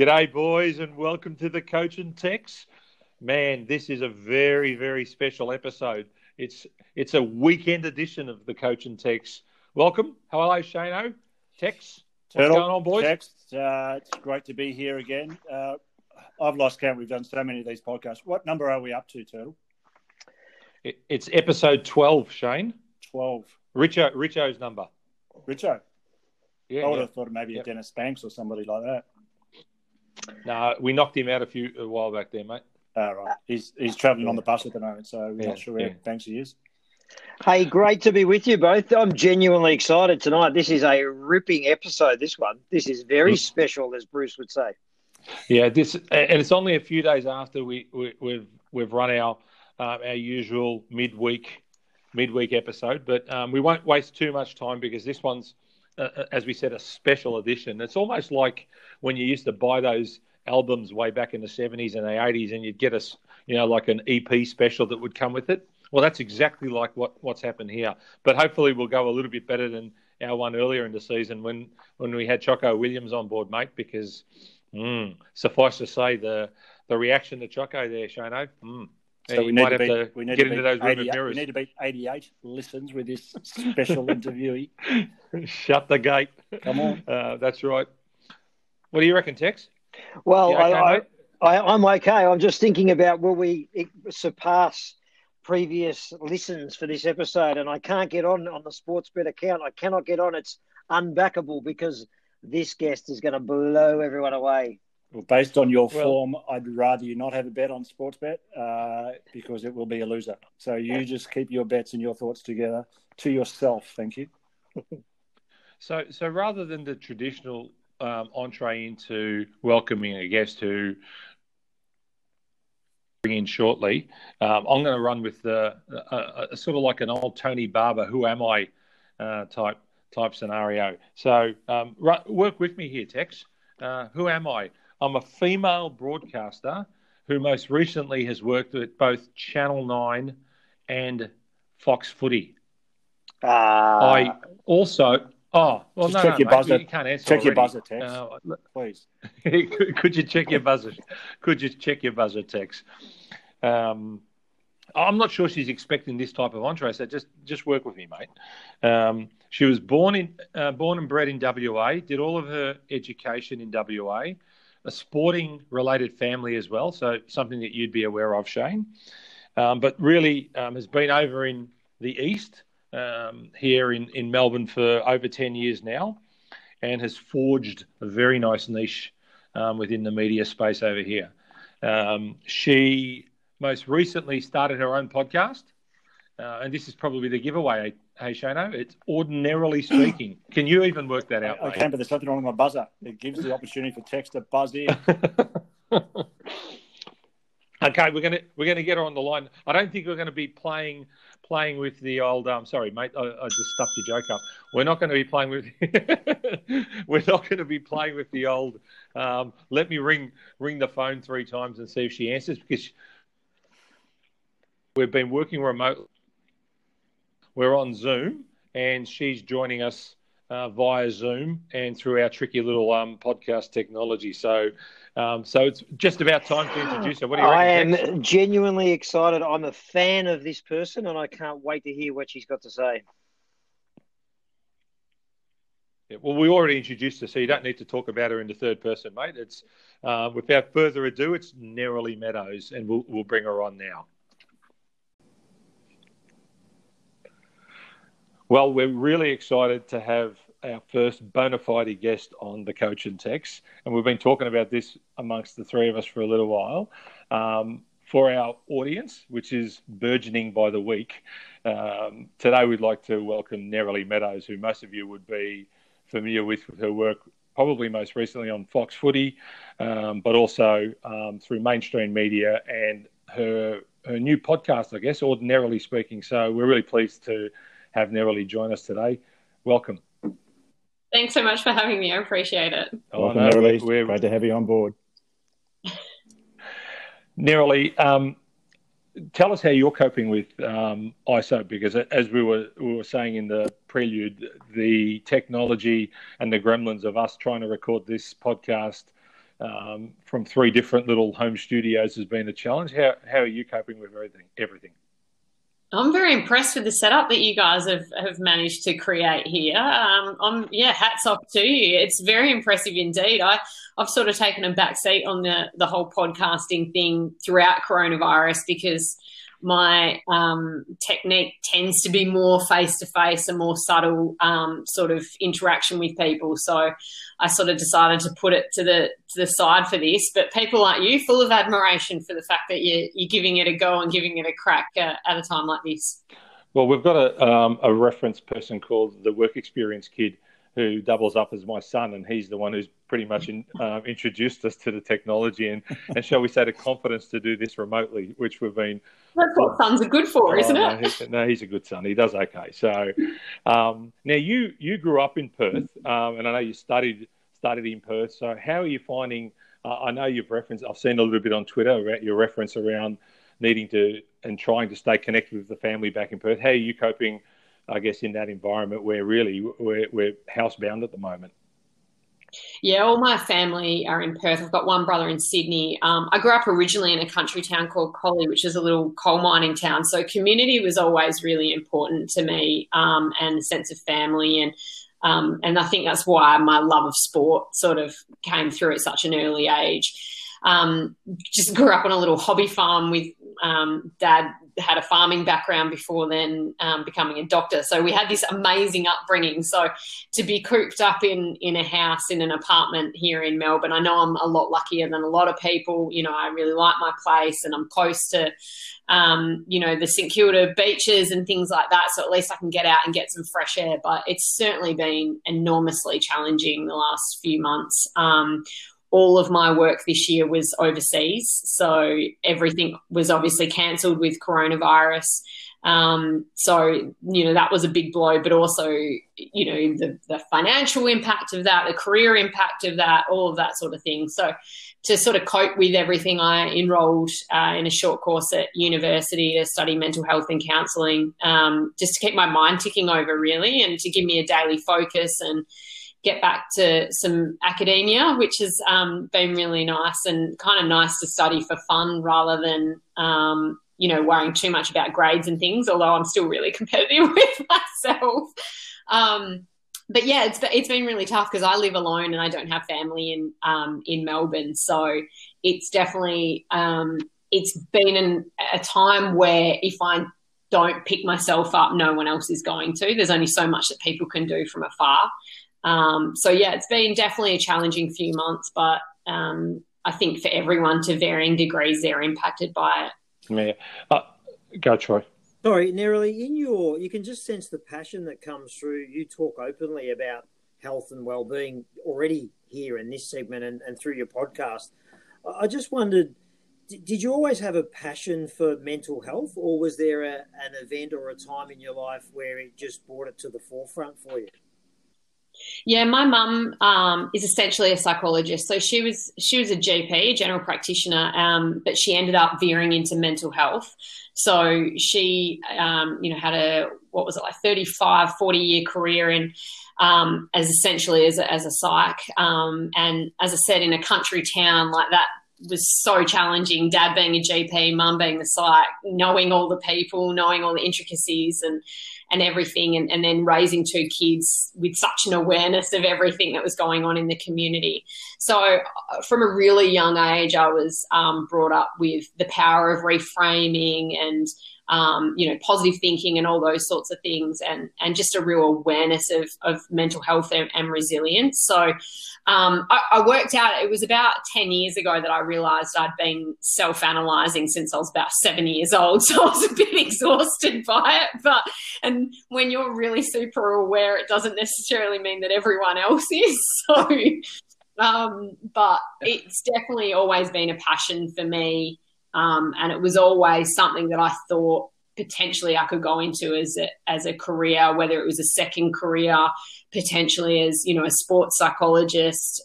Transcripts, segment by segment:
G'day, boys, and welcome to The Coach and Tex. Man, this is a very, very special episode. It's a weekend edition of The Coach and Tex. Welcome. Hello, Shano. Tex, what's going on, boys? Tex, it's great to be here again. I've lost count. We've done so many of these podcasts. What number are we up to, Turtle? It's episode 12, Shane. 12. Richo's number. Richo? Yeah, I would have thought maybe a Dennis Banks or somebody like that. No, we knocked him out a while back there, mate. All right. He's travelling on the bus at the moment, so we're not sure where Banksy is. Hey, great to be with you both. I'm genuinely excited tonight. This is a ripping episode, this one. This is very special, as Bruce would say. Yeah, and it's only a few days after we've run our usual midweek episode, but we won't waste too much time because this one's, as we said, a special edition. It's almost like when you used to buy those albums way back in the 70s and the 80s and you'd get us, like an EP special that would come with it. Well, that's exactly like what's happened here. But hopefully we'll go a little bit better than our one earlier in the season when we had Choco Williams on board, mate, because suffice to say the reaction to Choco there, Shano, so we need to get into those room of mirrors. We need to beat 88 listens with this special interviewee. Shut the gate. Come on. That's right. What do you reckon, Tex? Well, I'm okay. I'm just thinking about will we surpass previous listens for this episode, and I can't get on the Sportsbet account. I cannot get on. It's unbackable because this guest is going to blow everyone away. Well, based on your form, I'd rather you not have a bet on Sportsbet because it will be a loser. So you just keep your bets and your thoughts together to yourself. Thank you. So rather than the traditional entree into welcoming a guest who bring in shortly, I'm going to run with the sort of like an old Tony Barber, who am I type scenario. So work with me here, Tex. Who am I? I'm a female broadcaster who most recently has worked at both Channel 9 and Fox Footy. I also... Oh, well, just check your buzzer. You can't answer check already. Your buzzer, Tex. Please. Could you check your buzzer? Could you check your buzzer, Tex? I'm not sure she's expecting this type of entree, so just work with me, mate. She was born and bred in WA, did all of her education in WA, a sporting-related family as well, so something that you'd be aware of, Shane, but really has been over in the East, here in Melbourne for over 10 years now, and has forged a very nice niche within the media space over here. She most recently started her own podcast, and this is probably the giveaway. Hey, Shano, it's Ordinarily Speaking. Can you even work that out? I can, but there's something wrong with my buzzer. It gives the opportunity for text to buzz in. Okay, we're gonna get her on the line. I don't think we're going to be playing with the old. Sorry, mate, I just stuffed your joke up. We're not going to be playing with. We're not going to be playing with the old. Let me ring the phone three times and see if she answers, because we've been working remotely. We're on Zoom, and she's joining us via Zoom and through our tricky little podcast technology. So it's just about time to introduce her. What do you reckon? I am genuinely excited. I'm a fan of this person, and I can't wait to hear what she's got to say. Yeah, well, we already introduced her, so you don't need to talk about her in the third person, mate. It's without further ado, it's Neroli Meadows, and we'll bring her on now. Well, we're really excited to have our first bona fide guest on The Coach and Tex, and we've been talking about this amongst the three of us for a little while. For our audience, which is burgeoning by the week, today we'd like to welcome Neroli Meadows, who most of you would be familiar with her work, probably most recently on Fox Footy, but also through mainstream media and her new podcast, I guess, Ordinarily Speaking. So we're really pleased to have Neroli join us today. Welcome. Thanks so much for having me. I appreciate it. Welcome, Neroli. We're glad to have you on board. Neroli, tell us how you're coping with ISO, because as we were saying in the prelude, the technology and the gremlins of us trying to record this podcast from three different little home studios has been a challenge. How are you coping with everything? I'm very impressed with the setup that you guys have managed to create here. Hats off to you. It's very impressive indeed. I've sort of taken a back seat on the whole podcasting thing throughout coronavirus because my technique tends to be more face-to-face and more subtle sort of interaction with people. So I sort of decided to put it to the side for this. But people like you, full of admiration for the fact that you're giving it a go and giving it a crack at a time like this. Well, we've got a reference person called the Work Experience Kid who doubles up as my son, and he's the one who's pretty much introduced us to the technology and shall we say, the confidence to do this remotely, which we've been... That's what sons are good for, isn't it? He's a good son. He does okay. So now you grew up in Perth, and I know you studied in Perth. So how are you finding... I know you've referenced... I've seen a little bit on Twitter about your reference around needing to and trying to stay connected with the family back in Perth. How are you coping, I guess, in that environment where really we're housebound at the moment? Yeah, all my family are in Perth. I've got one brother in Sydney. I grew up originally in a country town called Collie, which is a little coal mining town. So community was always really important to me, and a sense of family. And I think that's why my love of sport sort of came through at such an early age. Just grew up on a little hobby farm with Dad had a farming background before then becoming a doctor. So we had this amazing upbringing. So to be cooped up in a house, in an apartment here in Melbourne, I know I'm a lot luckier than a lot of people. You know, I really like my place and I'm close to, the St Kilda beaches and things like that. So at least I can get out and get some fresh air. But it's certainly been enormously challenging the last few months. All of my work this year was overseas, so everything was obviously cancelled with coronavirus. That was a big blow, but also, the financial impact of that, the career impact of that, all of that sort of thing. So to sort of cope with everything, I enrolled in a short course at university to study mental health and counselling, just to keep my mind ticking over really and to give me a daily focus and get back to some academia, which has been really nice and kind of nice to study for fun rather than, worrying too much about grades and things, although I'm still really competitive with myself. But, yeah, it's been really tough because I live alone and I don't have family in Melbourne. So it's definitely it's been a time where if I don't pick myself up, no one else is going to. There's only so much that people can do from afar. It's been definitely a challenging few months, but I think for everyone to varying degrees, they're impacted by it. Yeah. Go, Troy. Sorry, Neroli, you can just sense the passion that comes through. You talk openly about health and well-being already here in this segment and through your podcast. I just wondered, did you always have a passion for mental health, or was there an event or a time in your life where it just brought it to the forefront for you? Yeah, my mum is essentially a psychologist. So she was a GP, general practitioner, but she ended up veering into mental health. So she, had a 35, 40-year career in as a psych. And as I said, in a country town like that was so challenging, Dad being a GP, Mum being the psych, knowing all the people, knowing all the intricacies and everything, and then raising two kids with such an awareness of everything that was going on in the community. So from a really young age, I was brought up with the power of reframing and, positive thinking and all those sorts of things and just a real awareness of mental health and resilience. So I worked out, it was about 10 years ago that I realised I'd been self-analysing since I was about 7 years old. So I was a bit exhausted by it. And when you're really super aware, it doesn't necessarily mean that everyone else is. So, but it's definitely always been a passion for me. And it was always something that I thought potentially I could go into as a career, whether it was a second career, potentially as, a sports psychologist,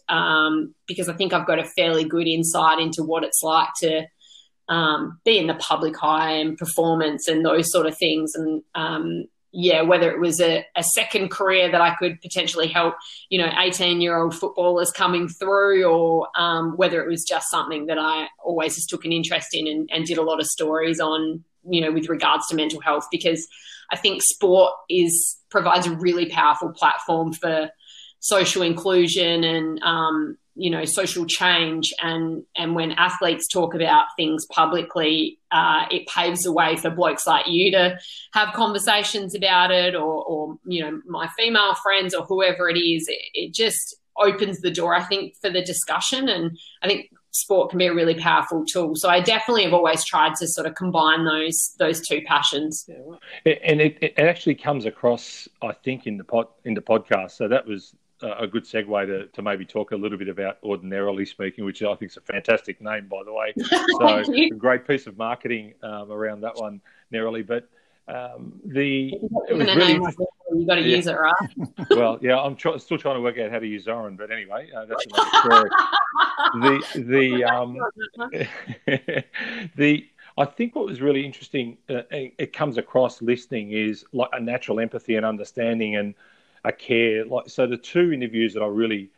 because I think I've got a fairly good insight into what it's like to be in the public eye and performance and those sort of things. And, yeah, whether it was a second career that I could potentially help, you know, 18-year-old footballers coming through, or whether it was just something that I always just took an interest in and did a lot of stories on, you know, with regards to mental health, because I think sport provides a really powerful platform for social inclusion and, you know, social change. And when athletes talk about things publicly, it paves the way for blokes like you to have conversations about it, or you know, my female friends or whoever it is. It just opens the door, I think, for the discussion. And I think sport can be a really powerful tool. So I definitely have always tried to sort of combine those two passions. And it actually comes across, I think, in the podcast. So that was a good segue to maybe talk a little bit about Ordinarily Speaking, which I think is a fantastic name, by the way. So a great piece of marketing around that one, Neroli. But you got to use it, right? Well, yeah, I'm still trying to work out how to use Zorin, but anyway, that's another story. I think what was really interesting, it comes across listening, is like a natural empathy and understanding and a care. Like, so the two interviews that I really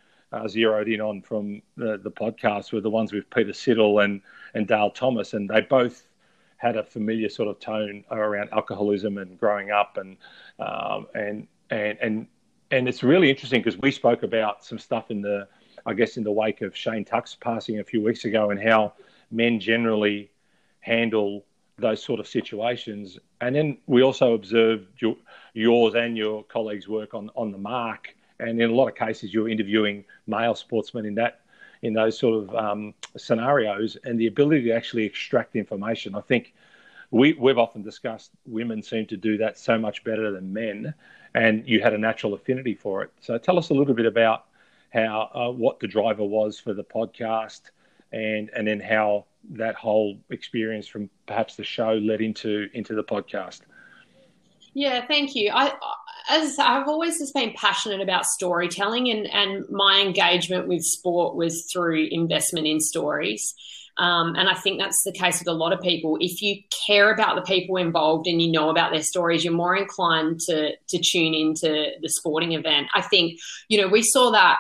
zeroed in on from the podcast were the ones with Peter Siddle and Dale Thomas, and they both had a familiar sort of tone around alcoholism and growing up, and it's really interesting because we spoke about some stuff in the wake of Shane Tuck's passing a few weeks ago, and how men generally handle those sort of situations. And then we also observed yours and your colleagues' work on The Mark, and in a lot of cases you're interviewing male sportsmen in those sort of scenarios, and the ability to actually extract information. I think we've often discussed women seem to do that so much better than men, and you had a natural affinity for it. So tell us a little bit about how what the driver was for the podcast, and then how that whole experience from perhaps the show led into the podcast. Yeah, thank you. I've always just been passionate about storytelling, and my engagement with sport was through investment in stories. And I think that's the case with a lot of people. If you care about the people involved and you know about their stories, you're more inclined to tune into the sporting event. I think, you know, we saw that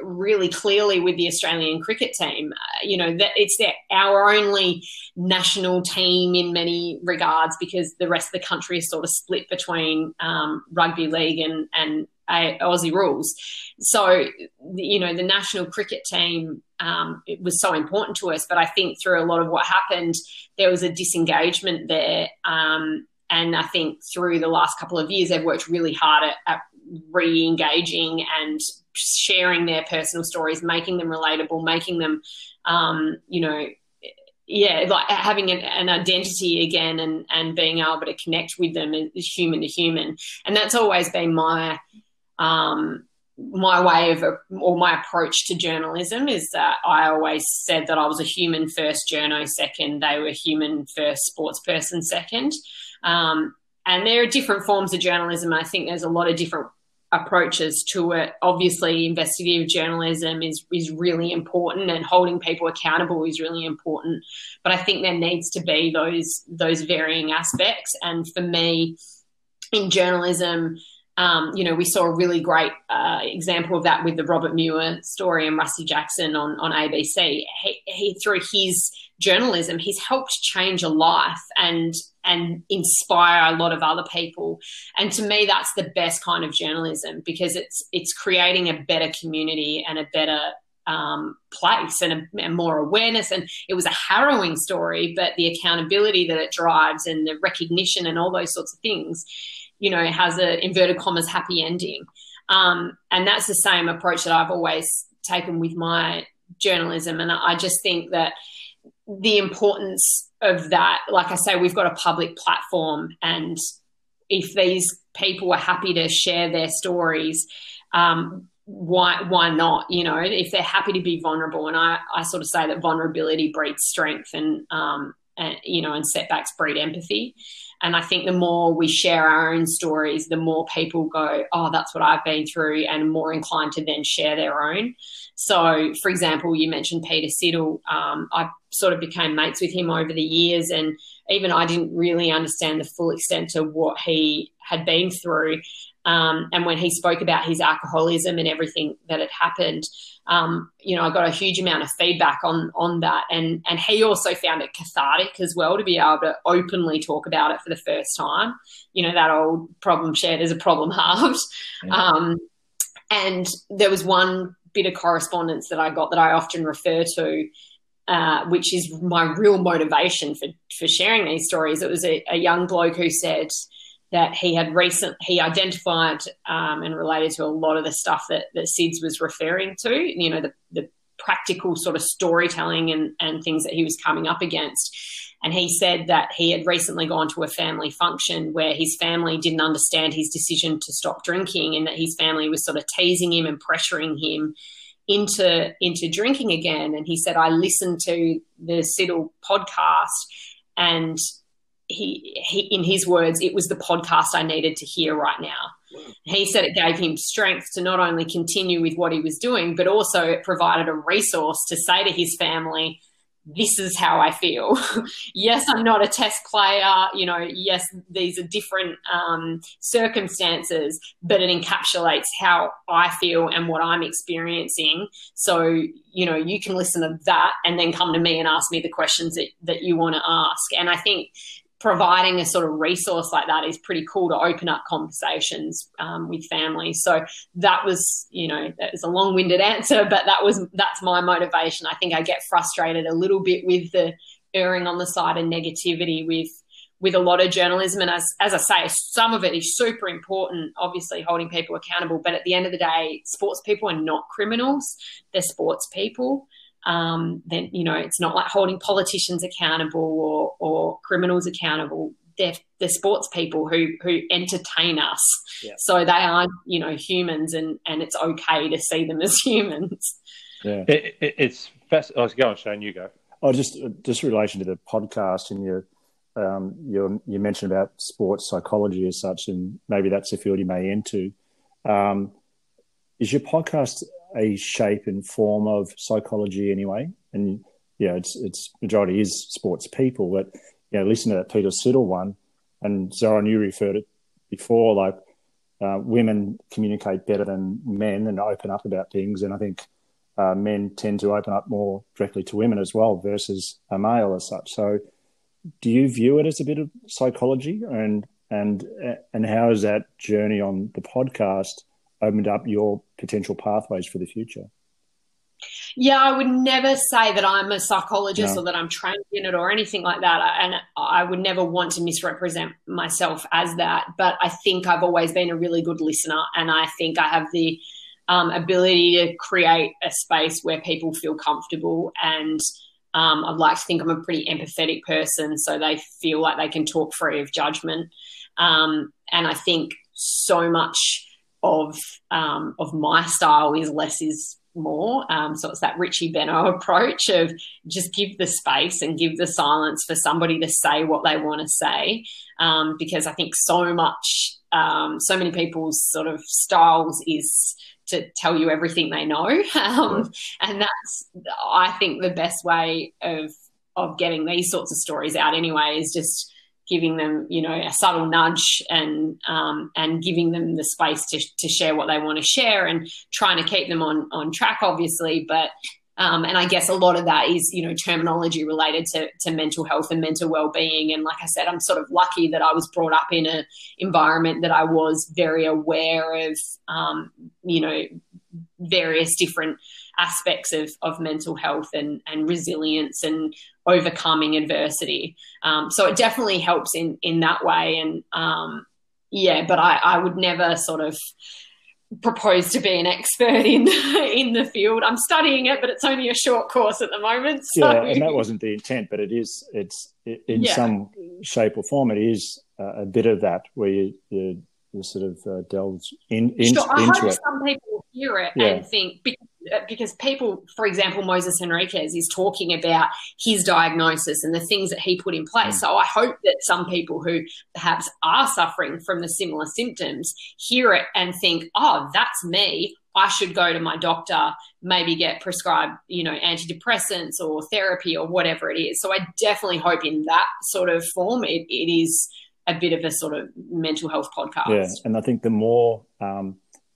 really clearly with the Australian cricket team. You know, that it's our only national team in many regards, because the rest of the country is sort of split between rugby league and Aussie rules. So, you know, the national cricket team, it was so important to us, but I think through a lot of what happened, there was a disengagement there. And I think through the last couple of years, they've worked really hard at re-engaging and sharing their personal stories, making them relatable, making them, you know, yeah, like having an identity again, and being able to connect with them as human to human. And that's always been my way or my approach to journalism, is that I always said that I was a human first, journo second, they were human first, sportsperson second. And there are different forms of journalism. I think there's a lot of different approaches to it. Obviously, investigative journalism is really important, and holding people accountable is really important. But I think there needs to be those varying aspects. And for me, in journalism, you know, we saw a really great example of that with the Robert Muir story and Rusty Jackson on ABC. He through his journalism, he's helped change a life and inspire a lot of other people. And to me, that's the best kind of journalism, because it's creating a better community and a better place and more awareness. And it was a harrowing story, but the accountability that it drives and the recognition and all those sorts of things, you know, has a inverted commas happy ending. And that's the same approach that I've always taken with my journalism. And I just think that the importance of that, like I say, we've got a public platform, and if these people are happy to share their stories, why not? You know, if they're happy to be vulnerable, and I sort of say that vulnerability breeds strength, and and setbacks breed empathy. And I think the more we share our own stories, the more people go, oh, that's what I've been through, and more inclined to then share their own. So, for example, you mentioned Peter Siddle. I sort of became mates with him over the years, and even I didn't really understand the full extent to what he had been through. And when he spoke about his alcoholism and everything that had happened, I got a huge amount of feedback on that. And he also found it cathartic as well to be able to openly talk about it for the first time. You know, that old problem shared is a problem halved. Yeah. And there was one bit of correspondence that I got that I often refer to, which is my real motivation for sharing these stories. It was a young bloke who said that he identified and related to a lot of the stuff that Sids was referring to, the practical sort of storytelling and things that he was coming up against. And he said that he had recently gone to a family function where his family didn't understand his decision to stop drinking, and that his family was sort of teasing him and pressuring him into drinking again. And he said, I listened to the Siddle podcast, and he, in his words, it was the podcast I needed to hear right now. Wow. He said it gave him strength to not only continue with what he was doing, but also it provided a resource to say to his family, this is how I feel. Yes, I'm not a test player. Yes, these are different circumstances, but it encapsulates how I feel and what I'm experiencing. So, you can listen to that and then come to me and ask me the questions that you want to ask. And I think providing a sort of resource like that is pretty cool to open up conversations with families. So that was, that was a long-winded answer, but that's my motivation. I think I get frustrated a little bit with the erring on the side of negativity with a lot of journalism. And as I say, some of it is super important, obviously holding people accountable, but at the end of the day, sports people are not criminals. They're sports people. Then it's not like holding politicians accountable or criminals accountable. They're sports people who entertain us. Yeah. So they are humans, and it's okay to see them as humans. Yeah, it's fascinating. Oh, go on, Shane. You go. Oh, just in relation to the podcast and you mentioned about sports psychology as such, and maybe that's a field you may into. Is your podcast a shape and form of psychology anyway? And it's majority is sports people, but listen to that Peter Siddle one, and Zoran, you referred it before, like women communicate better than men and open up about things, and I think men tend to open up more directly to women as well versus a male as such. So do you view it as a bit of psychology, and how is that journey on the podcast opened up your potential pathways for the future? Yeah, I would never say that I'm a psychologist or that I'm trained in it or anything like that, and I would never want to misrepresent myself as that, but I think I've always been a really good listener, and I think I have the ability to create a space where people feel comfortable, and I'd like to think I'm a pretty empathetic person, so they feel like they can talk free of judgment. And I think so much of my style is less is more. So it's that Richie Benno approach of just give the space and give the silence for somebody to say what they want to say, because I think so many people's sort of styles is to tell you everything they know. And that's, I think, the best way of getting these sorts of stories out anyway, is just giving them, a subtle nudge and giving them the space to share what they want to share, and trying to keep them on track, obviously. But and I guess a lot of that is, terminology related to mental health and mental well-being. And like I said, I'm sort of lucky that I was brought up in an environment that I was very aware of, various different aspects of mental health and resilience and overcoming adversity. So it definitely helps in that way. And but I would never sort of propose to be an expert in the field. I'm studying it, but it's only a short course at the moment. So. Yeah, and that wasn't the intent, but it's some shape or form, it is a bit of that where you sort of delve into it. I hope some people hear it and think, because because people, for example, Moses Henriquez is talking about his diagnosis and the things that he put in place. So I hope that some people who perhaps are suffering from the similar symptoms hear it and think, oh, that's me. I should go to my doctor, maybe get prescribed, you know, antidepressants or therapy or whatever it is. So I definitely hope in that sort of form it is a bit of a sort of mental health podcast. Yeah, and I think the more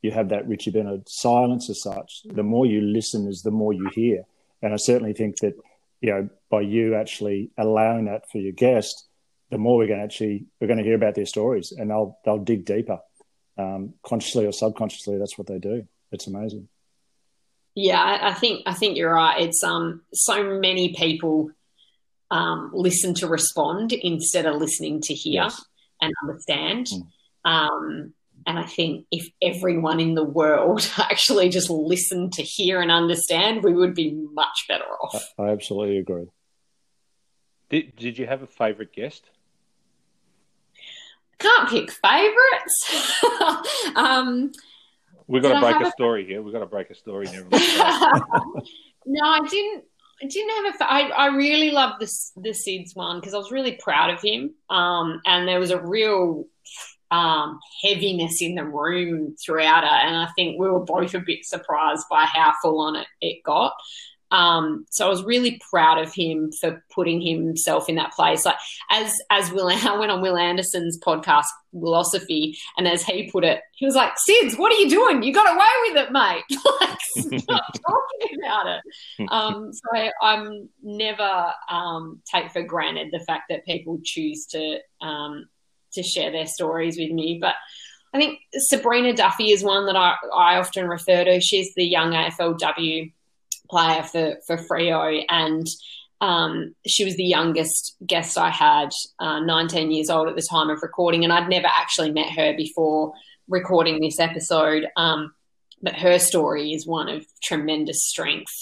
you have that Richie Beno silence as such, the more you listen is the more you hear. And I certainly think that, you know, by you actually allowing that for your guest, the more we're going to hear about their stories, and they'll dig deeper, consciously or subconsciously. That's what they do. It's amazing. Yeah, I think you're right. It's so many people listen to respond instead of listening to hear and understand. And I think if everyone in the world actually just listened to hear and understand, we would be much better off. I absolutely agree. Did you have a favourite guest? I can't pick favourites. We've got to break a story here. We've got to break a story. No, I didn't have a. I really loved the Sids one because I was really proud of him. And there was a real heaviness in the room throughout it, and I think we were both a bit surprised by how full on it got. So I was really proud of him for putting himself in that place. Like as Will, I went on Will Anderson's podcast, Willosophy, and as he put it, he was like, "Sids, what are you doing? You got away with it, mate. Like, stop talking about it." So I'm never take for granted the fact that people choose to share their stories with me. But I think Sabrina Duffy is one that I often refer to. She's the young AFLW player for Freo, and she was the youngest guest I had, 19 years old at the time of recording, and I'd never actually met her before recording this episode. But her story is one of tremendous strength.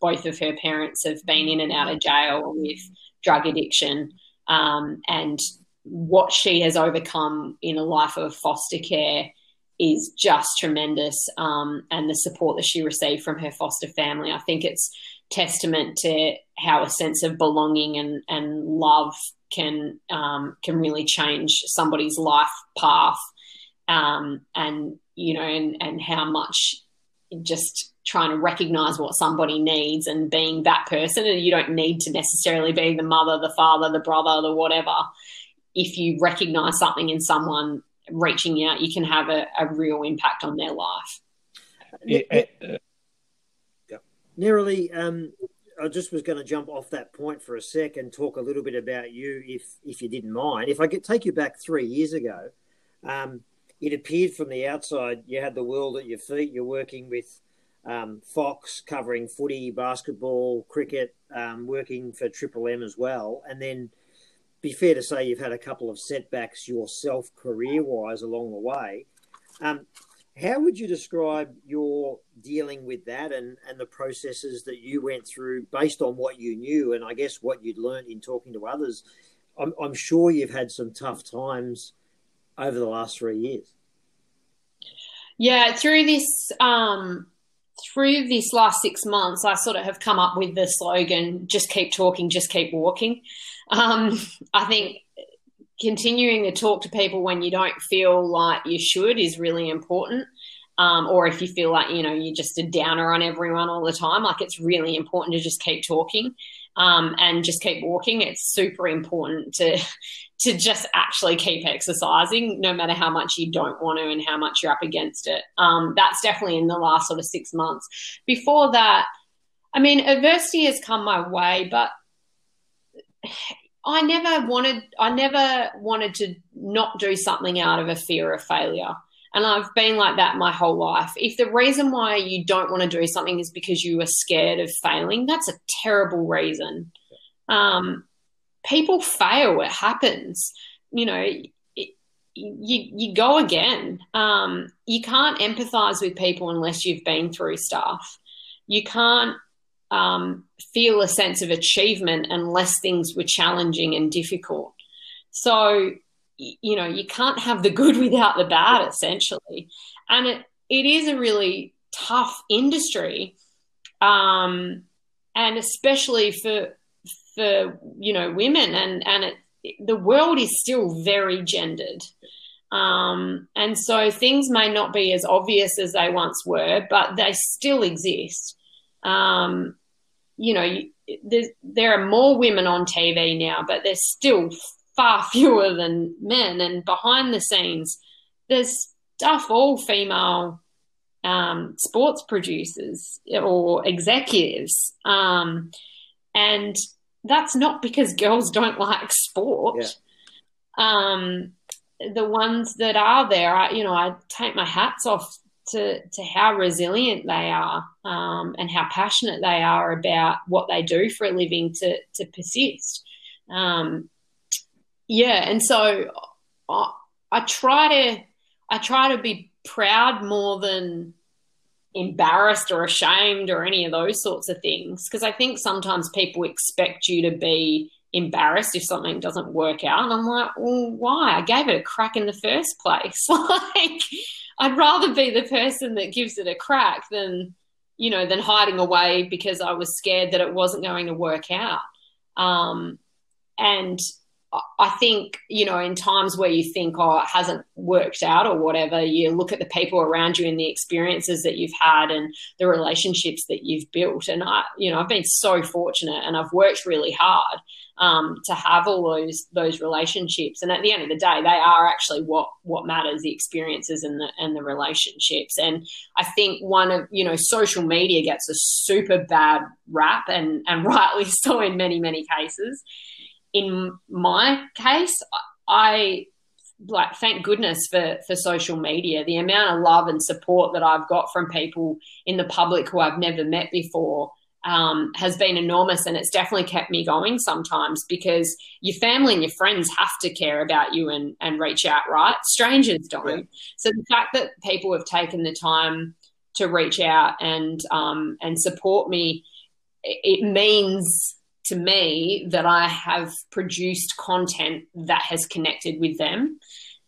Both of her parents have been in and out of jail with drug addiction, and what she has overcome in a life of foster care is just tremendous, and the support that she received from her foster family. I think it's testament to how a sense of belonging and love can really change somebody's life path, and, you know, and how much just trying to recognise what somebody needs and being that person. And you don't need to necessarily be the mother, the father, the brother, the whatever. If you recognise something in someone reaching out, you can have a real impact on their life. Neroli, I just was going to jump off that point for a sec and talk a little bit about you, if you didn't mind. If I could take you back 3 years ago, it appeared from the outside you had the world at your feet. You're working with Fox, covering footy, basketball, cricket, working for Triple M as well, and then be fair to say you've had a couple of setbacks yourself career-wise along the way. How would you describe your dealing with that and the processes that you went through based on what you knew and I guess what you'd learned in talking to others? I'm sure you've had some tough times over the last 3 years. Yeah, through this last 6 months, I sort of have come up with the slogan, just keep talking, just keep walking. I think continuing to talk to people when you don't feel like you should is really important. Or if you feel like, you know, you're just a downer on everyone all the time, like it's really important to just keep talking, and just keep walking. It's super important to just actually keep exercising no matter how much you don't want to and how much you're up against it. That's definitely in the last sort of 6 months. Before that, I mean, adversity has come my way, but I never wanted to not do something out of a fear of failure. And I've been like that my whole life. If the reason why you don't want to do something is because you are scared of failing, that's a terrible reason. People fail. It happens. You know, you go again. You can't empathize with people unless you've been through stuff. You can't feel a sense of achievement unless things were challenging and difficult. So, you know, you can't have the good without the bad, essentially. And it is a really tough industry, and especially for women, and the world is still very gendered. And so things may not be as obvious as they once were, but they still exist. There are more women on TV now, but there's still far fewer than men. And behind the scenes, there's stuff all female sports producers or executives. And that's not because girls don't like sport. Yeah. The ones that are there, I take my hats off to how resilient they are, and how passionate they are about what they do for a living to persist. And so I try to be proud more than embarrassed or ashamed or any of those sorts of things, because I think sometimes people expect you to be embarrassed if something doesn't work out, and I'm like, well, why? I gave it a crack in the first place. Like, I'd rather be the person that gives it a crack than hiding away because I was scared that it wasn't going to work out. And I think, in times where you think, oh, it hasn't worked out or whatever, you look at the people around you and the experiences that you've had and the relationships that you've built. And I've been so fortunate, and I've worked really hard to have all those relationships. And at the end of the day, they are actually what matters, the experiences and the relationships. And I think social media gets a super bad rap, and rightly so in many, many cases. In my case, I thank goodness for social media. The amount of love and support that I've got from people in the public who I've never met before has been enormous, and it's definitely kept me going sometimes, because your family and your friends have to care about you and reach out, right? Strangers don't. Yeah. So the fact that people have taken the time to reach out and support me, it means to me that I have produced content that has connected with them,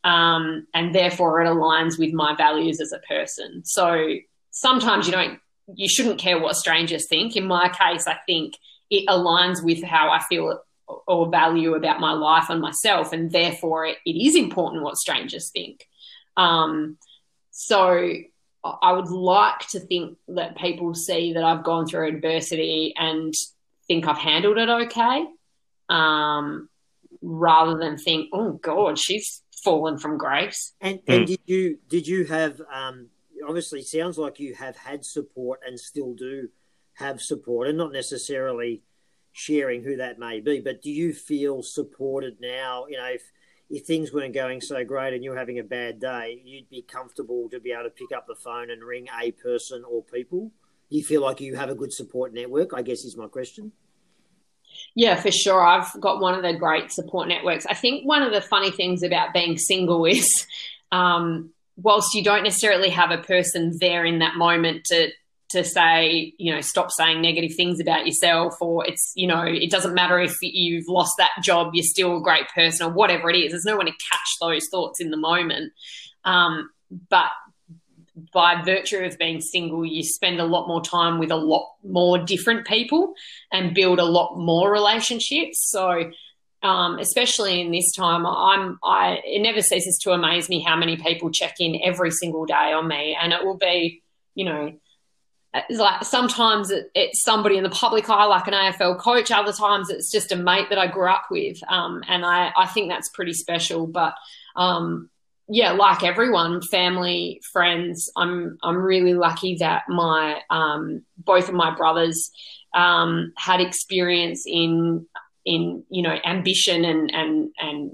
and therefore it aligns with my values as a person. So sometimes you shouldn't care what strangers think. In my case, I think it aligns with how I feel or value about my life and myself, and therefore it is important what strangers think. So I would like to think that people see that I've gone through adversity and think I've handled it okay, rather than think, oh God, she's fallen from grace. And did you have obviously sounds like you have had support and still do have support, and not necessarily sharing who that may be, but do you feel supported now? If things weren't going so great and you're having a bad day, you'd be comfortable to be able to pick up the phone and ring a person or people? You feel like you have a good support network, I guess, is my question. Yeah, for sure. I've got one of the great support networks. I think one of the funny things about being single is whilst you don't necessarily have a person there in that moment to say, stop saying negative things about yourself, or it's, it doesn't matter if you've lost that job, you're still a great person or whatever it is. There's no one to catch those thoughts in the moment. But by virtue of being single, you spend a lot more time with a lot more different people and build a lot more relationships. So especially in this time, it never ceases to amaze me how many people check in every single day on me, and it will be, like sometimes it's somebody in the public eye, like an AFL coach. Other times it's just a mate that I grew up with, and I think that's pretty special. But yeah, like everyone, family, friends, I'm really lucky that my both of my brothers had experience in ambition and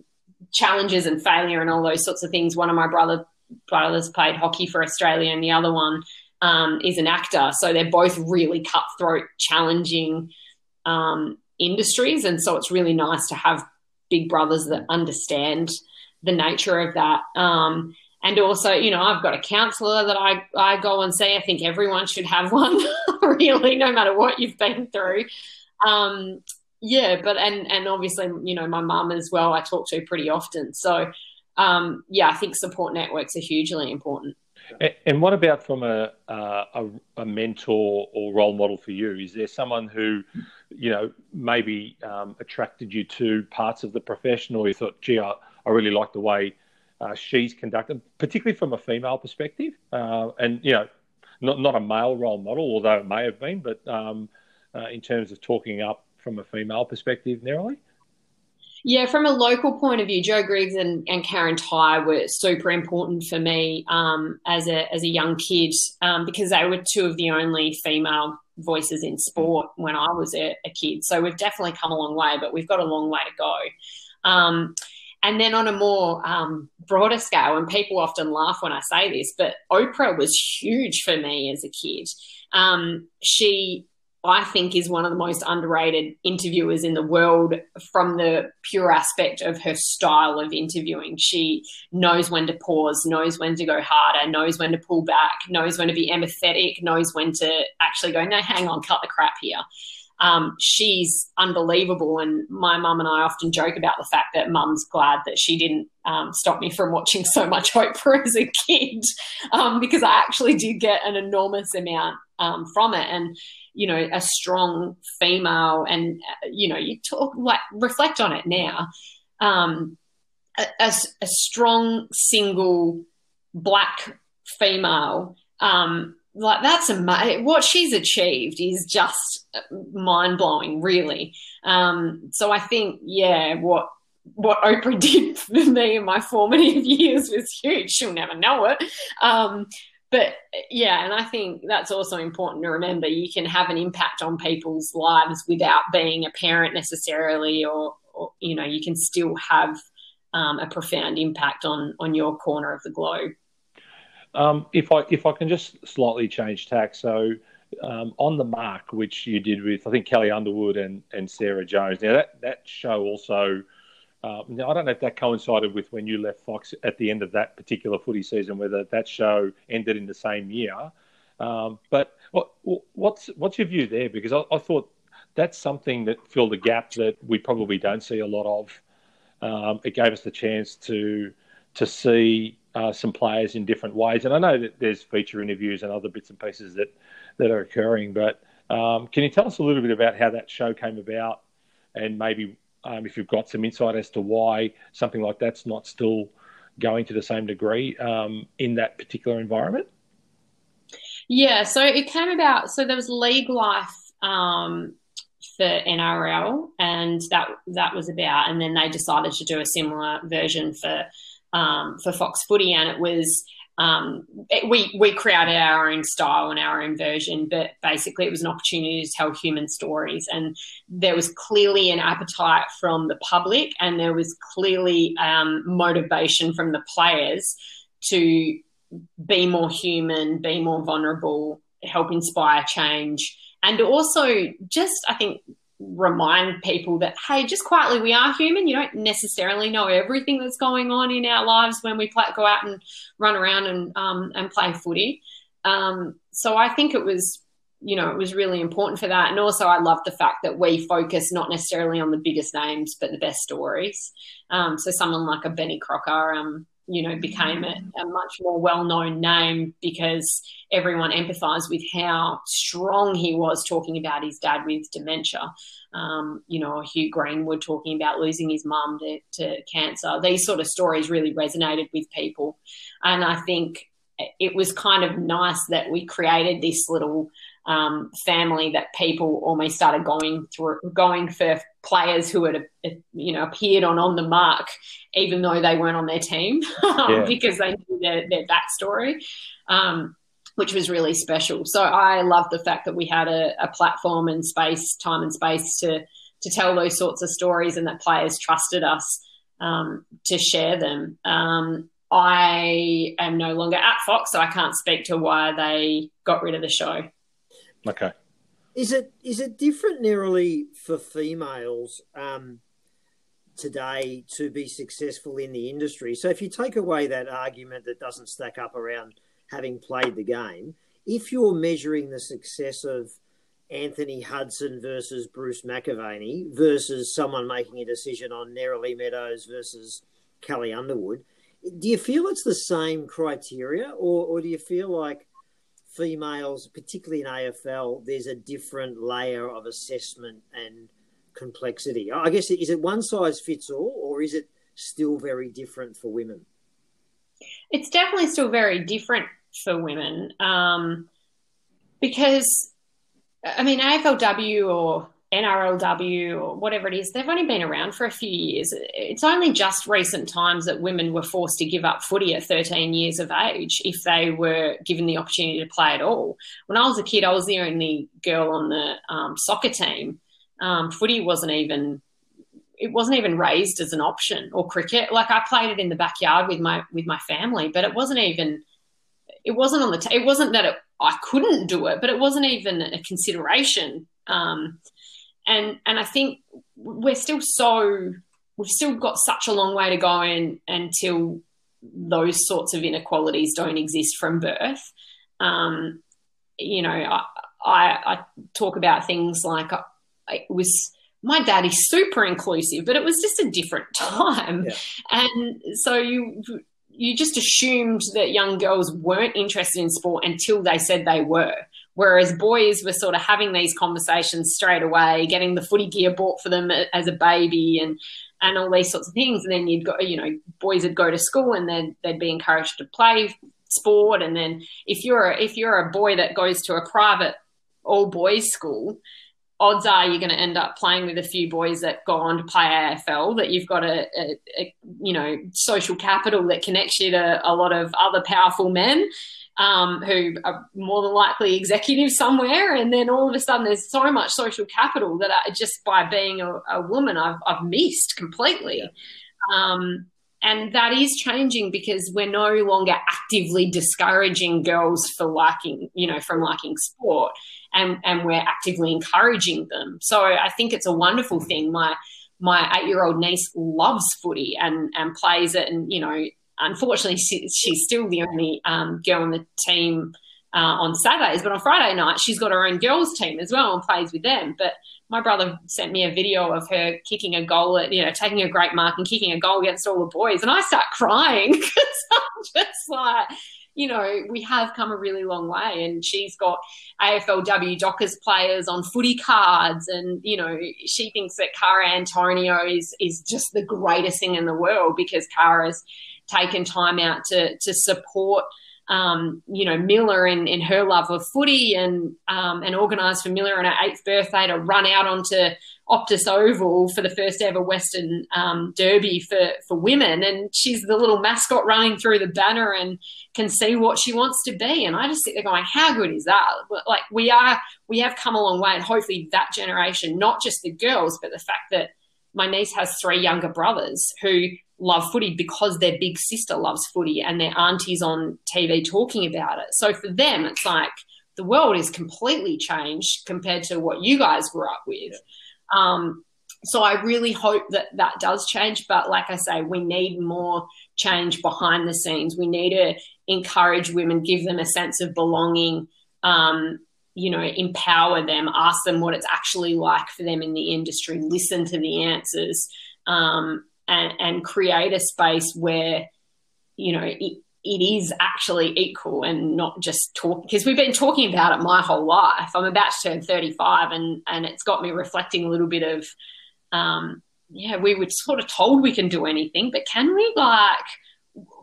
challenges and failure and all those sorts of things. One of my brothers played hockey for Australia, and the other one is an actor. So they're both really cutthroat, challenging industries, and so it's really nice to have big brothers that understand the nature of that. And also, I've got a counsellor that I go and see. I think everyone should have one really, no matter what you've been through. But obviously, my mum as well, I talk to pretty often. So, I think support networks are hugely important. And what about from a mentor or role model for you? Is there someone who, you know, maybe attracted you to parts of the profession, or you thought, gee, I really like the way she's conducted, particularly from a female perspective? And, you know, not a male role model, although it may have been, but in terms of talking up from a female perspective, Neroli? Yeah, from a local point of view, Joe Griggs and Karen Ty were super important for me as a young kid because they were two of the only female voices in sport when I was a kid. So we've definitely come a long way, but we've got a long way to go. And then on a more broader scale, and people often laugh when I say this, but Oprah was huge for me as a kid. She, I think, is one of the most underrated interviewers in the world from the pure aspect of her style of interviewing. She knows when to pause, knows when to go harder, knows when to pull back, knows when to be empathetic, knows when to actually go, no, hang on, cut the crap here. She's unbelievable, and my mum and I often joke about the fact that mum's glad that she didn't stop me from watching so much Oprah as a kid because I actually did get an enormous amount from it. And, you know, a strong female and, you know, you talk, like, reflect on it now, a strong single black female, like, that's amazing. What she's achieved is just mind-blowing, really. So I think, yeah, what Oprah did for me in my formative years was huge. She'll never know it. But, yeah, and I think that's also important to remember. You can have an impact on people's lives without being a parent necessarily, or you know, you can still have a profound impact on your corner of the globe. If I can just slightly change tack, so On The Mark, which you did with, I think, Callie Underwood and Sarah Jones. Now, that show also, now I don't know if that coincided with when you left Fox at the end of that particular footy season, whether that show ended in the same year. But what's your view there? Because I thought that's something that filled a gap that we probably don't see a lot of. It gave us the chance to see some players in different ways. And I know that there's feature interviews and other bits and pieces that are occurring, but can you tell us a little bit about how that show came about, and maybe if you've got some insight as to why something like that's not still going to the same degree in that particular environment? Yeah, so it came about, so there was League Life for NRL, and that was about, and then they decided to do a similar version for Fox Footy, and it was we created our own style and our own version, but basically it was an opportunity to tell human stories, and there was clearly an appetite from the public, and there was clearly motivation from the players to be more human, be more vulnerable, help inspire change, and also just, I think, remind people that, hey, just quietly, we are human. You don't necessarily know everything that's going on in our lives when we go out and run around and play footy. So I think it was, you know, it was really important for that. And also I loved the fact that we focus not necessarily on the biggest names but the best stories. So someone like a Benny Crocker, you know, became a much more well-known name because everyone empathised with how strong he was talking about his dad with dementia. You know, Hugh Greenwood talking about losing his mum to cancer. These sort of stories really resonated with people. And I think it was kind of nice that we created this little family that people almost started going for players who had, you know, appeared on The Mark, even though they weren't on their team because they knew their backstory, which was really special. So I love the fact that we had a platform and space, time and space to tell those sorts of stories, and that players trusted us to share them. I am no longer at Fox, so I can't speak to why they got rid of the show. Okay. Is it different, Neroli, for females today to be successful in the industry? So if you take away that argument that doesn't stack up around having played the game, if you're measuring the success of Anthony Hudson versus Bruce McAvaney versus someone making a decision on Neroli Meadows versus Callie Underwood, Do you feel it's the same criteria, or do you feel like females, particularly in AFL, there's a different layer of assessment and complexity? I guess, is it one size fits all, or is it still very different for women? It's definitely still very different for women, because, I mean, AFLW or NRLW or whatever it is, they've only been around for a few years. It's only just recent times that women were forced to give up footy at 13 years of age if they were given the opportunity to play at all. When I was a kid, I was the only girl on the soccer team. Footy wasn't even raised as an option, or cricket. Like, I played it in the backyard with my family, but I couldn't do it, but it wasn't even a consideration. And I think we've still got such a long way to go until those sorts of inequalities don't exist from birth. I talk about things like my dad is super inclusive, but it was just a different time. Yeah. And so you just assumed that young girls weren't interested in sport until they said they were. Whereas boys were sort of having these conversations straight away, getting the footy gear bought for them as a baby and all these sorts of things. And then boys would go to school and then they'd be encouraged to play sport. And then if you're a boy that goes to a private all boys school, odds are you're going to end up playing with a few boys that go on to play AFL, that you've got a social capital that connects you to a lot of other powerful men who are more than likely executives somewhere. And then all of a sudden there's so much social capital that I, just by being a woman, I've missed completely. And that is changing because we're no longer actively discouraging girls from liking sport, and we're actively encouraging them. So I think it's a wonderful thing. My 8-year-old niece loves footy and plays it, and, you know, unfortunately she's still the only girl on the team on Saturdays, but on Friday night she's got her own girls team as well and plays with them. But my brother sent me a video of her kicking a goal taking a great mark and kicking a goal against all the boys, and I start crying because I'm just like, we have come a really long way, and she's got AFLW Dockers players on footy cards, and, she thinks that Cara Antonio is just the greatest thing in the world because Cara's taken time out to support, Miller in her love of footy, and organised for Miller on her 8th birthday to run out onto Optus Oval for the first ever Western Derby for women. And she's the little mascot running through the banner and can see what she wants to be. And I just sit there going, how good is that? Like, we have come a long way, and hopefully that generation, not just the girls, but the fact that my niece has 3 younger brothers who love footy because their big sister loves footy and their auntie's on TV talking about it. So for them, it's like the world is completely changed compared to what you guys were up with. So I really hope that does change. But like I say, we need more change behind the scenes. We need to encourage women, give them a sense of belonging, empower them, ask them what it's actually like for them in the industry, listen to the answers, and create a space where, it is actually equal and not just talk, because we've been talking about it my whole life. I'm about to turn 35 and it's got me reflecting a little bit of, we were sort of told we can do anything, but can we?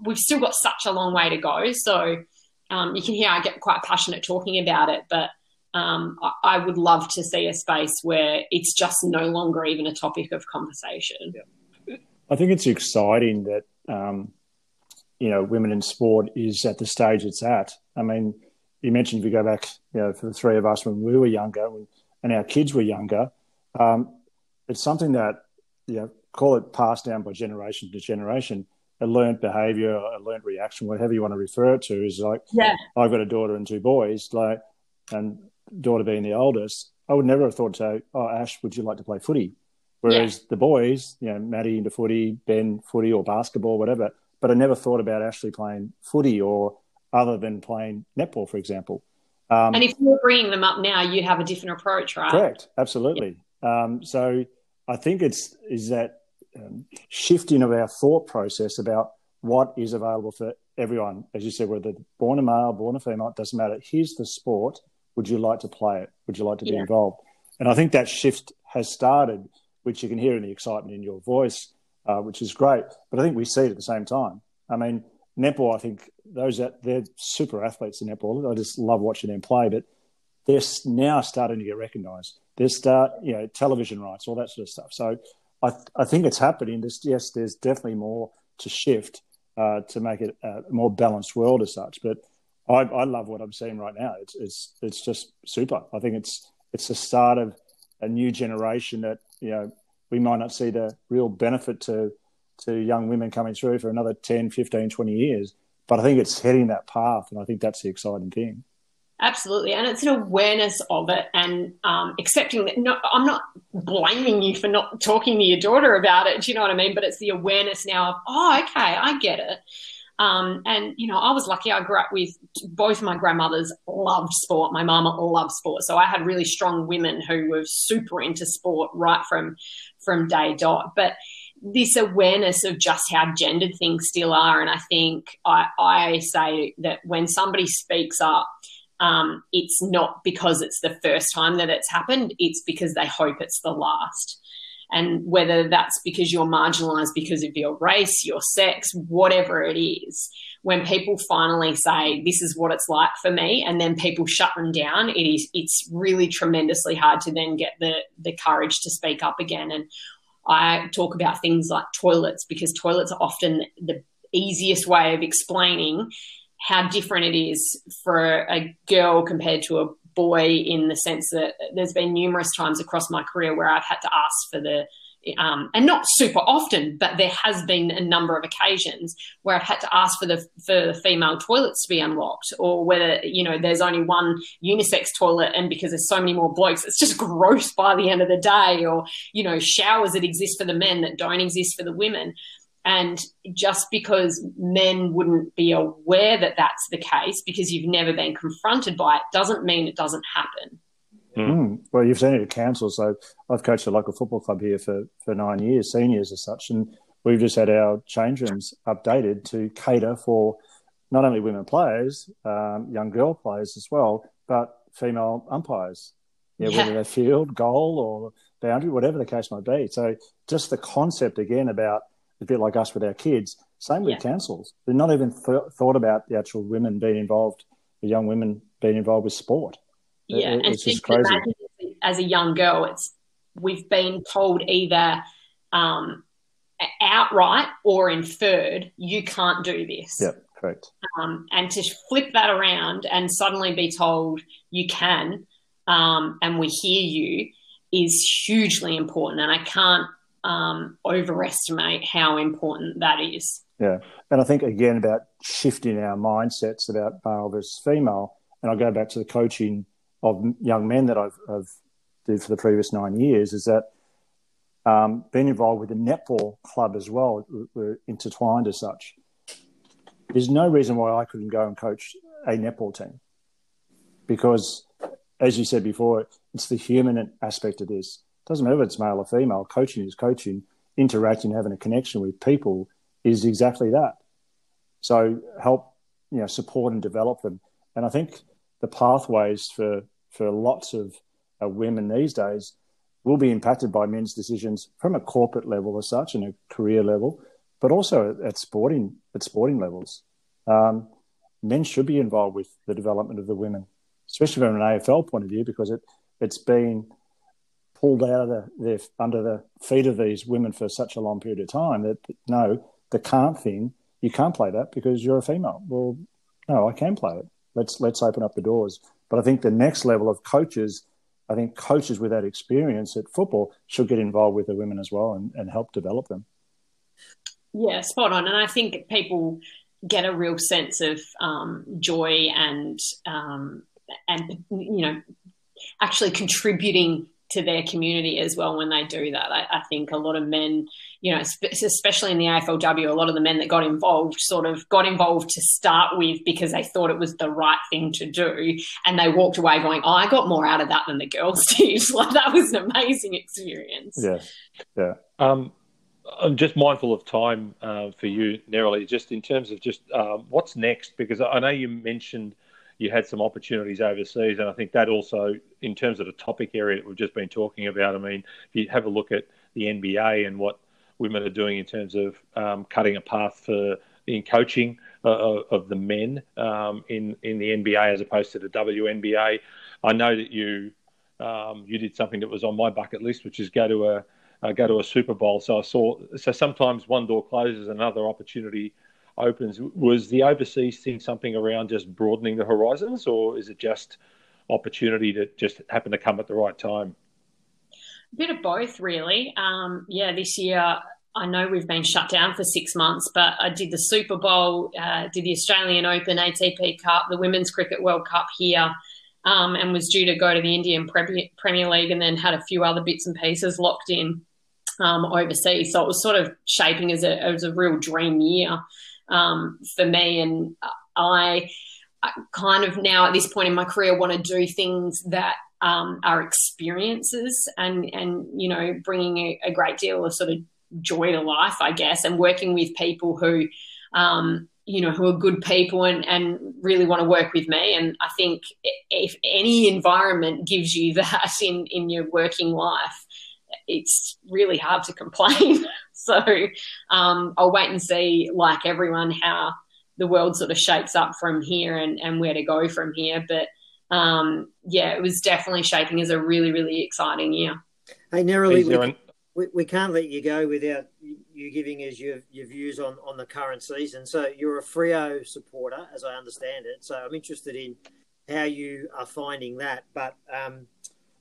We've still got such a long way to go. So you can hear I get quite passionate talking about it, but I would love to see a space where it's just no longer even a topic of conversation. Yeah. I think it's exciting that, women in sport is at the stage it's at. I mean, you mentioned, if we go back, for the three of us when we were younger and our kids were younger, it's something that, call it passed down by generation to generation, a learned behaviour, a learned reaction, whatever you want to refer it to, is like, yeah. I've got a daughter and 2 boys, and daughter being the oldest, I would never have thought to, oh, Ash, would you like to play footy? Whereas the boys, Maddie into footy, Ben footy or basketball, whatever. But I never thought about actually playing footy or other than playing netball, for example. And if you're bringing them up now, you have a different approach, right? Correct, absolutely. Yeah. So I think it's that shifting of our thought process about what is available for everyone. As you said, whether born a male, born a female, it doesn't matter. Here's the sport. Would you like to play it? Would you like to be involved? And I think that shift has started, which you can hear in the excitement in your voice, which is great. But I think we see it at the same time. I mean, netball, I think they're super athletes in netball. I just love watching them play, but they're now starting to get recognised. They start, television rights, all that sort of stuff. So I think it's happening. There's definitely more to shift to make it a more balanced world as such. But I love what I'm seeing right now. It's just super. I think it's the start of a new generation that, we might not see the real benefit to young women coming through for another 10, 15, 20 years. But I think it's heading that path, and I think that's the exciting thing. Absolutely, and it's an awareness of it and accepting that. No, I'm not blaming you for not talking to your daughter about it, do you know what I mean? But it's the awareness now of, I get it. And I was lucky. I grew up with both my grandmothers loved sport. My mama loved sport. So I had really strong women who were super into sport right from day dot. But this awareness of just how gendered things still are. And I think I say that when somebody speaks up, it's not because it's the first time that it's happened. It's because they hope it's the last. And whether that's because you're marginalised because of your race, your sex, whatever it is, when people finally say, this is what it's like for me, and then people shut them down, it's really tremendously hard to then get the courage to speak up again. And I talk about things like toilets, because toilets are often the easiest way of explaining how different it is for a girl compared to a boy, in the sense that there's been numerous times across my career where I've had to ask for the and not super often, but there has been a number of occasions where I've had to ask for the female toilets to be unlocked, or whether, there's only one unisex toilet, and because there's so many more blokes, it's just gross by the end of the day, or, showers that exist for the men that don't exist for the women. And just because men wouldn't be aware that that's the case because you've never been confronted by it doesn't mean it doesn't happen. Mm. Well, you've seen it at council. So I've coached a local football club here for 9 years, seniors as such, and we've just had our change rooms updated to cater for not only women players, young girl players as well, but female umpires, whether they're field, goal or boundary, whatever the case might be. So just the concept again about, a bit like us with our kids, same with councils. They're not even thought about the actual women being involved, the young women being involved with sport. Yeah, it's just crazy. As a young girl, we've been told either outright or inferred, you can't do this. Yep, correct. And to flip that around and suddenly be told you can and we hear you is hugely important, and I can't overestimate how important that is. Yeah. And I think, again, about shifting our mindsets about male versus female, and I'll go back to the coaching of young men that I've did for the previous 9 years, is that being involved with the netball club as well, we're intertwined as such. There's no reason why I couldn't go and coach a netball team, because, as you said before, it's the human aspect of this. Doesn't matter if it's male or female, coaching is coaching. Interacting, having a connection with people is exactly that. So help, support and develop them. And I think the pathways for lots of women these days will be impacted by men's decisions from a corporate level as such and a career level, but also at sporting levels. Men should be involved with the development of the women, especially from an AFL point of view, because it's been pulled out of under the feet of these women for such a long period of time that, no, the can't thing, you can't play that because you're a female. Well, no, I can play it. Let's open up the doors. But I think the next level of coaches, I think coaches with that experience at football should get involved with the women as well and help develop them. Yeah, spot on. And I think people get a real sense of joy and actually contributing to their community as well when they do that. I think a lot of men, especially in the AFLW, a lot of the men that got involved sort of got involved to start with because they thought it was the right thing to do, and they walked away going, I got more out of that than the girls did. Like, that was an amazing experience. Yeah. I'm just mindful of time for you, Neroli, just in terms of just what's next, because I know you mentioned you had some opportunities overseas, and I think that also, in terms of the topic area that we've just been talking about, I mean, if you have a look at the NBA and what women are doing in terms of cutting a path for in coaching of the men in the NBA as opposed to the WNBA. I know that you you did something that was on my bucket list, which is go to a Super Bowl. So sometimes one door closes, another opportunity opens. Was the overseas thing something around just broadening the horizons, or is it just opportunity that just happened to come at the right time? A bit of both, really. This year I know we've been shut down for 6 months, but I did the Super Bowl, did the Australian Open ATP Cup, the Women's Cricket World Cup here, and was due to go to the Indian Premier League, and then had a few other bits and pieces locked in overseas. So it was sort of shaping as a real dream year for me, and I kind of now at this point in my career want to do things that are experiences and you know, bringing a great deal of sort of joy to life, I guess, and working with people who you know, who are good people and really want to work with me. And I think if any environment gives you that in your working life, it's really hard to complain. So I'll wait and see, like everyone, how the world sort of shapes up from here and where to go from here. But, it was definitely shaping as a really, really exciting year. Hey, Neroli, we can't let you go without you giving us your views on the current season. So you're a Freo supporter, as I understand it. So I'm interested in how you are finding that. But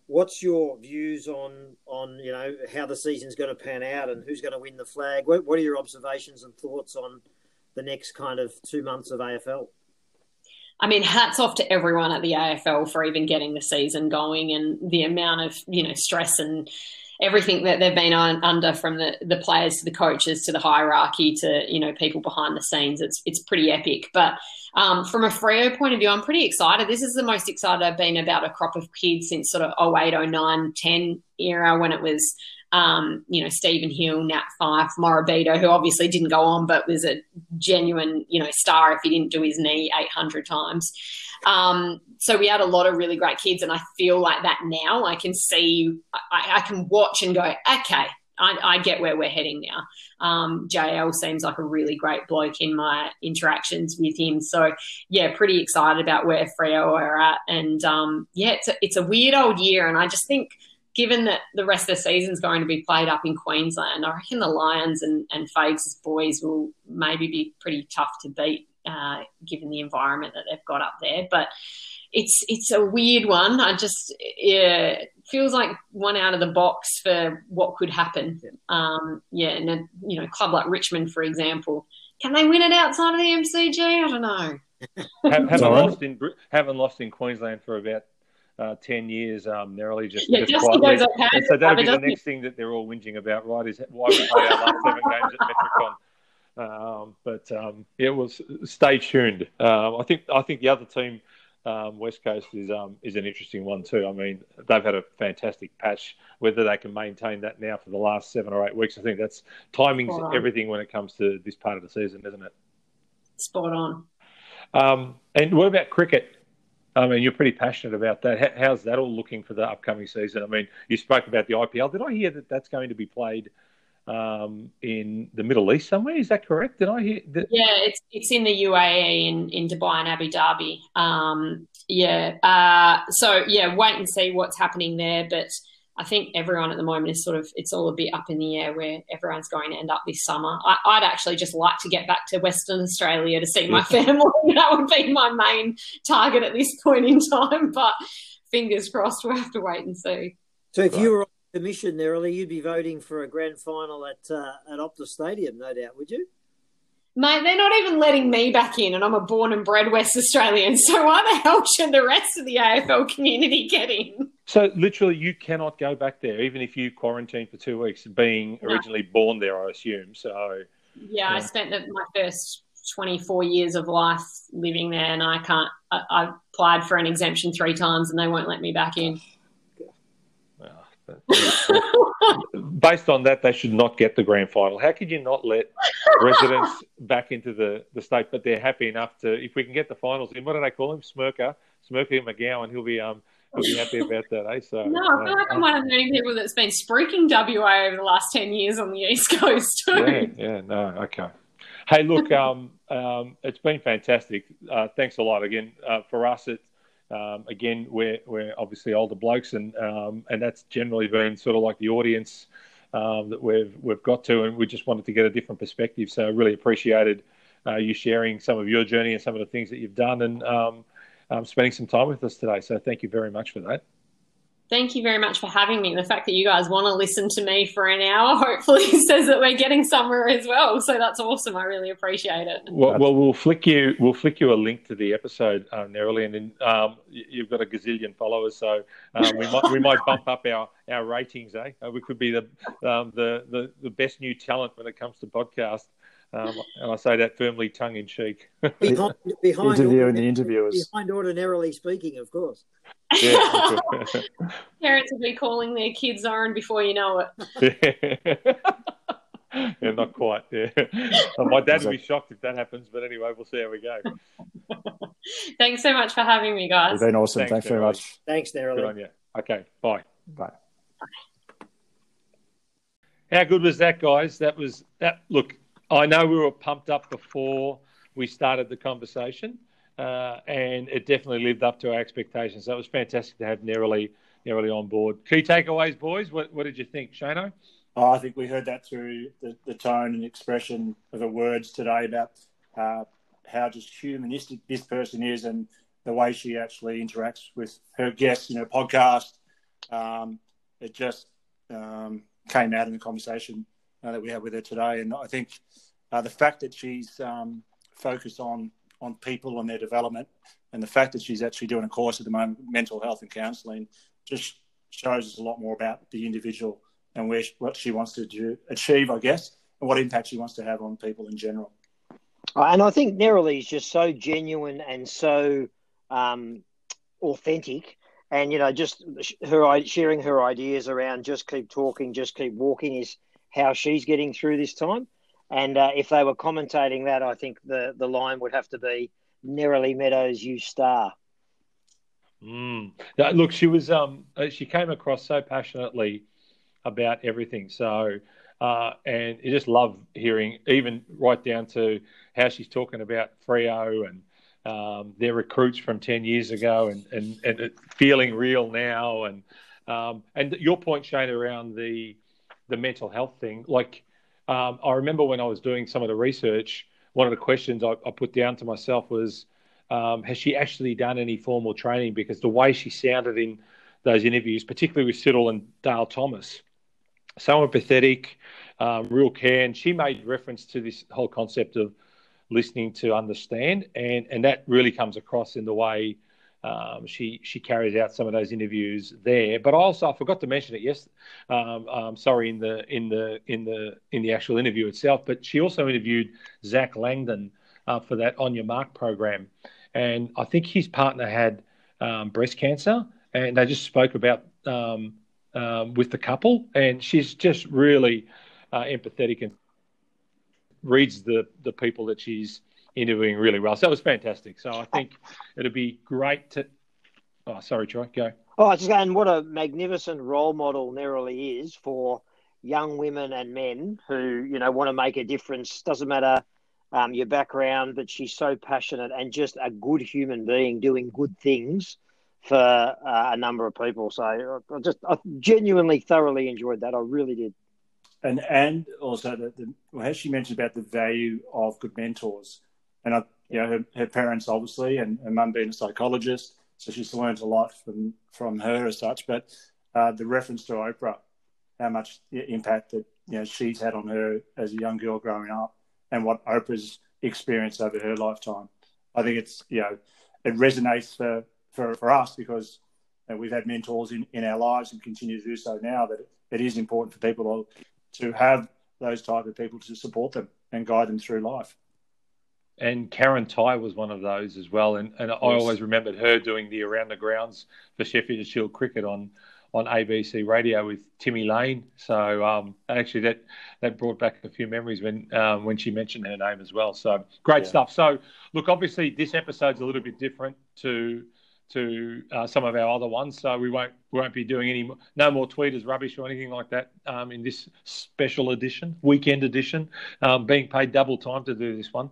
what's your views on you know, how the season's going to pan out and who's going to win the flag? What are your observations and thoughts on the next kind of 2 months of AFL? I mean, hats off to everyone at the AFL for even getting the season going, and the amount of, you know, stress and everything that they've been under, from the players to the coaches to the hierarchy to, you know, people behind the scenes. It's pretty epic. But from a Freo point of view, I'm pretty excited. This is the most excited I've been about a crop of kids since sort of 08, 09, 10 era, when it was, you know, Stephen Hill, Nat Fyfe, Morabito, who obviously didn't go on but was a genuine, you know, star if he didn't do his knee 800 times. So we had a lot of really great kids, and I feel like that now. I can see, I can watch and go, okay, I get where we're heading now. JL seems like a really great bloke in my interactions with him. So, yeah, pretty excited about where Freo are at. And, it's a weird old year, and I just think, given that the rest of the season's going to be played up in Queensland, I reckon the Lions and Fags' boys will maybe be pretty tough to beat, given the environment that they've got up there. But it's a weird one. It feels like one out of the box for what could happen. And a, you know, club like Richmond, for example, can they win it outside of the MCG? I don't know. haven't lost in Queensland for about 10 years, Neroli. Just quietly. So that'll be the next thing that they're all whinging about, right? Is why we play our last 7 games at Metricon. Stay tuned. I think the other team, West Coast, is an interesting one too. I mean, they've had a fantastic patch. Whether they can maintain that now for the last 7 or 8 weeks, I think that's timing's everything when it comes to this part of the season, isn't it? Spot on. And what about cricket? I mean, you're pretty passionate about that. How's that all looking for the upcoming season? I mean, you spoke about the IPL. Did I hear that that's going to be played in the Middle East somewhere? Is that correct? Did I hear that? Yeah, it's in the UAE, in Dubai and Abu Dhabi. Wait and see what's happening there. But I think everyone at the moment is sort of, it's all a bit up in the air where everyone's going to end up this summer. I'd actually just like to get back to Western Australia to see my family. That would be my main target at this point in time. But fingers crossed, we'll have to wait and see. So if you were commission there, Neroli, you'd be voting for a grand final at Optus Stadium, no doubt, would you? Mate, they're not even letting me back in, and I'm a born and bred West Australian, so why the hell should the rest of the AFL community get in? So literally you cannot go back there, even if you quarantine for 2 weeks, being originally born there, I assume. So I spent my first 24 years of life living there, and I can't. I applied for an exemption 3 times, and they won't let me back in. Based on that, they should not get the grand final. How could you not let residents back into the state? But they're happy enough to, if we can get the finals in, what do they call him? Smirker McGowan. He'll be happy about that, eh? So, no, I feel like I'm one of the only people that's been spreaking WA over the last 10 years on the East Coast too. Yeah, no, okay. Hey, look, it's been fantastic. Thanks a lot again. For us, it's, again, we're obviously older blokes, and that's generally been sort of like the audience that we've got to, and we just wanted to get a different perspective. So I really appreciated you sharing some of your journey and some of the things that you've done, and spending some time with us today. So thank you very much for that. Thank you very much for having me. The fact that you guys want to listen to me for an hour hopefully says that we're getting somewhere as well. So that's awesome. I really appreciate it. Well, we'll flick you a link to the episode, Neroli, and then you've got a gazillion followers, so we might bump up our ratings, eh? We could be the best new talent when it comes to podcasts. And I say that firmly, tongue in cheek. Behind interviewing the interviewers. Behind Ordinarily Speaking, of course. Yeah. Parents will be calling their kids Oren before you know it. Yeah. Yeah, not quite. Yeah. My dad would be shocked if that happens, but anyway, we'll see how we go. Thanks so much for having me, guys. You've been awesome. Thanks very much. Thanks, Neroli. Good on you. Okay, bye. Bye. How good was that, guys? Look, I know we were pumped up before we started the conversation, and it definitely lived up to our expectations. So it was fantastic to have Neroli on board. Key takeaways, boys. What did you think, Shano? Oh, I think we heard that through the tone and expression of her words today about how just humanistic this person is, and the way she actually interacts with her guests in her podcast. It just came out in the conversation that we have with her today. And I think the fact that she's focused on people and their development, and the fact that she's actually doing a course at the moment, mental health and counselling, just shows us a lot more about the individual and what she wants to achieve, I guess, and what impact she wants to have on people in general. And I think Neroli is just so genuine and so authentic. And, you know, just her sharing her ideas around just keep talking, just keep walking is how she's getting through this time. And if they were commentating that, I think the line would have to be, Neroli Meadows, you star. Mm. Look, she was she came across so passionately about everything. So, and you just love hearing, even right down to how she's talking about Freo and their recruits from 10 years ago and it feeling real now. And your point, Shane, around the mental health thing, like I remember when I was doing some of the research, one of the questions I put down to myself was, has she actually done any formal training? Because the way she sounded in those interviews, particularly with Siddle and Dale Thomas, so empathetic, real care, and she made reference to this whole concept of listening to understand, and that really comes across in the way she carries out some of those interviews there. But also, I forgot to mention it. Yes, sorry, in the actual interview itself. But she also interviewed Zach Langdon for that On Your Mark program, and I think his partner had breast cancer, and they just spoke about with the couple, and she's just really empathetic and reads the people that she's interviewing really well. So it was fantastic. So I think it'd be great to... Oh, sorry, Troy, go. Oh, I just going, what a magnificent role model Neroli is for young women and men who, you know, want to make a difference. Doesn't matter your background, but she's so passionate and just a good human being doing good things for a number of people. So I genuinely thoroughly enjoyed that. I really did. And also, as she mentioned about the value of good mentors. And her parents, obviously, and her mum being a psychologist, so she's learned a lot from her as such. But the reference to Oprah, how much impact that she's had on her as a young girl growing up, and what Oprah's experienced over her lifetime, I think it's it resonates for us, because we've had mentors in our lives and continue to do so now. That it is important for people to have those type of people to support them and guide them through life. And Karen Ty was one of those as well. And I always remembered her doing the Around the Grounds for Sheffield Shield Cricket on on ABC Radio with Timmy Lane. So actually that brought back a few memories when she mentioned her name as well. So great stuff. So look, obviously this episode's a little bit different to some of our other ones, so we won't be doing no more tweeters rubbish or anything like that in this special edition, weekend edition, being paid double time to do this one.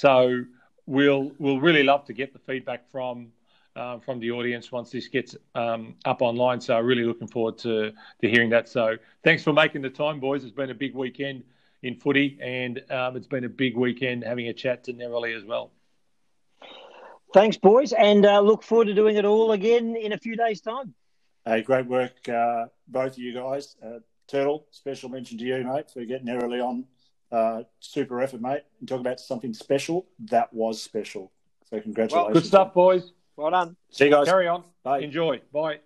So we'll really love to get the feedback from the audience once this gets up online. So really looking forward to hearing that. So thanks for making the time, boys. It's been a big weekend in footy, and it's been a big weekend having a chat to Neroli as well. Thanks, boys, and look forward to doing it all again in a few days' time. Hey, great work, both of you guys. Turtle, special mention to you, mate, for getting early on. Super effort, mate. And talk about something special. That was special. So congratulations. Well, good stuff, boys. Well done. See you guys. Carry on. Bye. Enjoy. Bye.